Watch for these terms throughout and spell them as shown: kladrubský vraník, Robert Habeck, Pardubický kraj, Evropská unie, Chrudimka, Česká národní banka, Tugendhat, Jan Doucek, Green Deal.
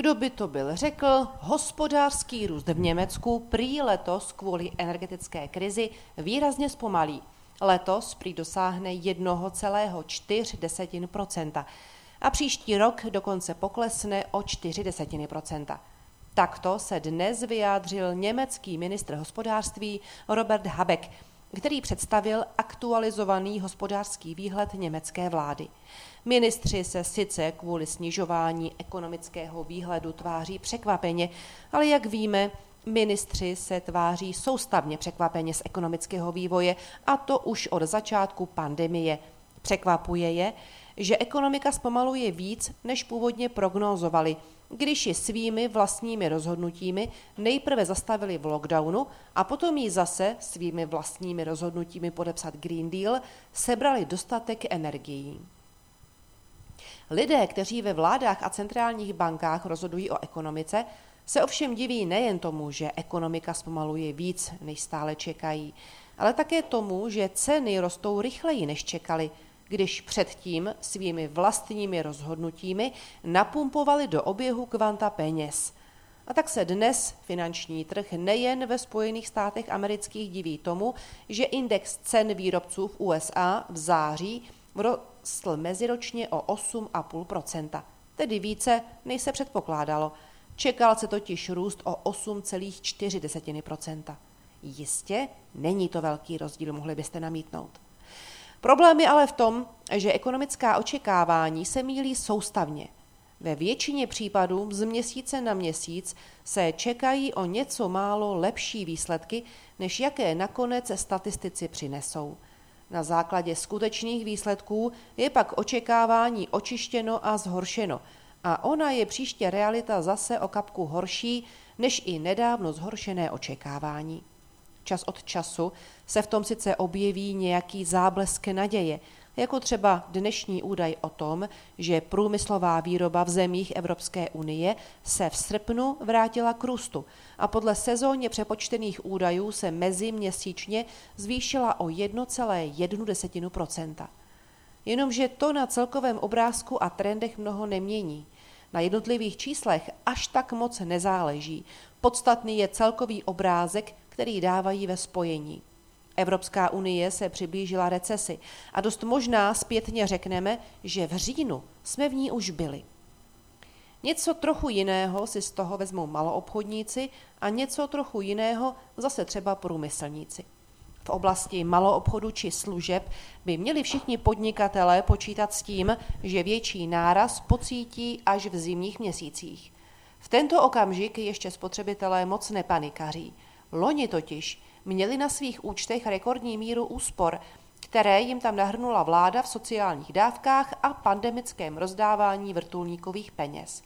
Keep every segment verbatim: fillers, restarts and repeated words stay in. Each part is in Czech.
Kdo by to byl, řekl, hospodářský růst v Německu prý letos kvůli energetické krizi výrazně zpomalí. Letos prý dosáhne jedna celá čtyři procenta a příští rok dokonce poklesne o čtyři procenta. Takto se dnes vyjádřil německý ministr hospodářství Robert Habeck, který představil aktualizovaný hospodářský výhled německé vlády. Ministři se sice kvůli snižování ekonomického výhledu tváří překvapeně, ale jak víme, ministři se tváří soustavně překvapeně z ekonomického vývoje, a to už od začátku pandemie. Překvapuje je, že ekonomika zpomaluje víc, než původně prognózovali, když ji svými vlastními rozhodnutími nejprve zastavili v lockdownu a potom ji zase svými vlastními rozhodnutími podepsat Green Deal sebrali dostatek energií. Lidé, kteří ve vládách a centrálních bankách rozhodují o ekonomice, se ovšem diví nejen tomu, že ekonomika zpomaluje víc, než stále čekají, ale také tomu, že ceny rostou rychleji, než čekali, když předtím svými vlastními rozhodnutími napumpovali do oběhu kvanta peněz. A tak se dnes finanční trh nejen ve Spojených státech amerických diví tomu, že index cen výrobců v U S A v září rostl meziročně o osm celá pět procenta, tedy více, než se předpokládalo. Čekal se totiž růst o osm celá čtyři procenta. Jistě, není to velký rozdíl, mohli byste namítnout. Problém je ale v tom, že ekonomická očekávání se mýlí soustavně. Ve většině případů z měsíce na měsíc se čekají o něco málo lepší výsledky, než jaké nakonec statistici přinesou. Na základě skutečných výsledků je pak očekávání očištěno a zhoršeno, a ona je příště realita zase o kapku horší, než i nedávno zhoršené očekávání. Čas od času se v tom sice objeví nějaký záblesk naděje, jako třeba dnešní údaj o tom, že průmyslová výroba v zemích Evropské unie se v srpnu vrátila k růstu a podle sezónně přepočtených údajů se meziměsíčně zvýšila o jedna celá jedna procenta. Jenomže to na celkovém obrázku a trendech mnoho nemění. Na jednotlivých číslech až tak moc nezáleží. Podstatný je celkový obrázek, který dávají ve spojení. Evropská unie se přiblížila recesi a dost možná zpětně řekneme, že v říjnu jsme v ní už byli. Něco trochu jiného si z toho vezmou maloobchodníci a něco trochu jiného zase třeba průmyslníci. V oblasti maloobchodu či služeb by měli všichni podnikatelé počítat s tím, že větší náraz pocítí až v zimních měsících. V tento okamžik ještě spotřebitelé moc nepanikaří. Loni totiž měli na svých účtech rekordní míru úspor, které jim tam nahrnula vláda v sociálních dávkách a pandemickém rozdávání vrtulníkových peněz,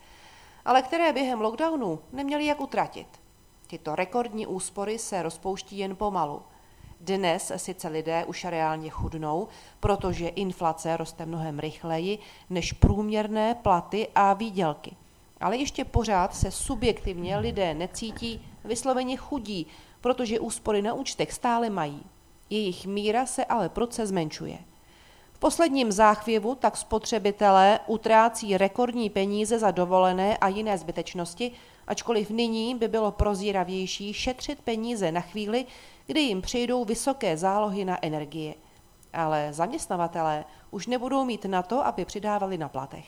ale které během lockdownu neměli jak utratit. Tyto rekordní úspory se rozpouští jen pomalu. Dnes sice lidé už reálně chudnou, protože inflace roste mnohem rychleji než průměrné platy a výdělky. Ale ještě pořád se subjektivně lidé necítí vysloveně chudí, protože úspory na účtech stále mají. Jejich míra se ale proce zmenšuje. V posledním záchvěvu tak spotřebitelé utrácí rekordní peníze za dovolené a jiné zbytečnosti, ačkoliv nyní by bylo prozíravější šetřit peníze na chvíli, kdy jim přijdou vysoké zálohy na energie. Ale zaměstnavatelé už nebudou mít na to, aby přidávali na platech.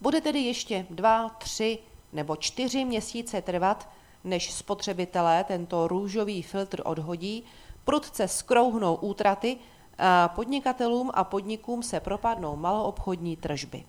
Bude tedy ještě dva, tři nebo čtyři měsíce trvat, než spotřebitelé tento růžový filtr odhodí, prudce skrouhnou útraty a podnikatelům a podnikům se propadnou maloobchodní tržby.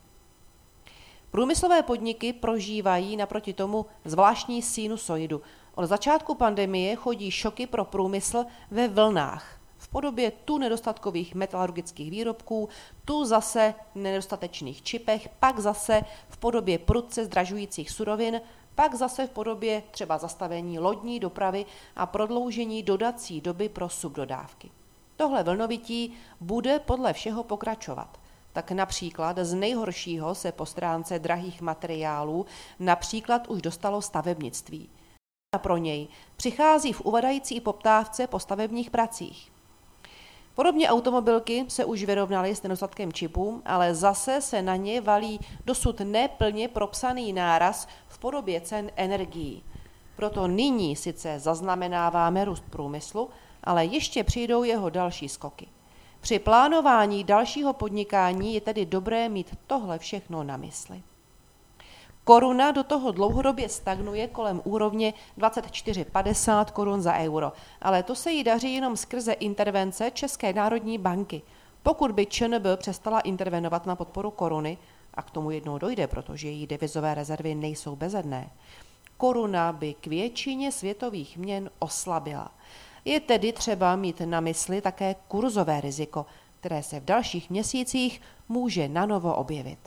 Průmyslové podniky prožívají naproti tomu zvláštní sinusoidu. Od začátku pandemie chodí šoky pro průmysl ve vlnách. V podobě tu nedostatkových metalurgických výrobků, tu zase nedostatečných čipech, pak zase v podobě prudce zdražujících surovin, pak zase v podobě třeba zastavení lodní dopravy a prodloužení dodací doby pro subdodávky. Tohle vlnovití bude podle všeho pokračovat. Tak například z nejhoršího se po stránce drahých materiálů například už dostalo stavebnictví. A pro něj přichází v uvadající poptávce po stavebních pracích. Podobně automobilky se už vyrovnaly s nedostatkem čipů, ale zase se na ně valí dosud neplně propsaný náraz v podobě cen energií. Proto nyní sice zaznamenáváme růst průmyslu, ale ještě přijdou jeho další skoky. Při plánování dalšího podnikání je tedy dobré mít tohle všechno na mysli. Koruna do toho dlouhodobě stagnuje kolem úrovně dvacet čtyři padesát korun za euro, ale to se jí daří jenom skrze intervence České národní banky. Pokud by ČNB přestala intervenovat na podporu koruny, a k tomu jednou dojde, protože její devizové rezervy nejsou bezedné, koruna by k většině světových měn oslabila. Je tedy třeba mít na mysli také kurzové riziko, které se v dalších měsících může nanovo objevit.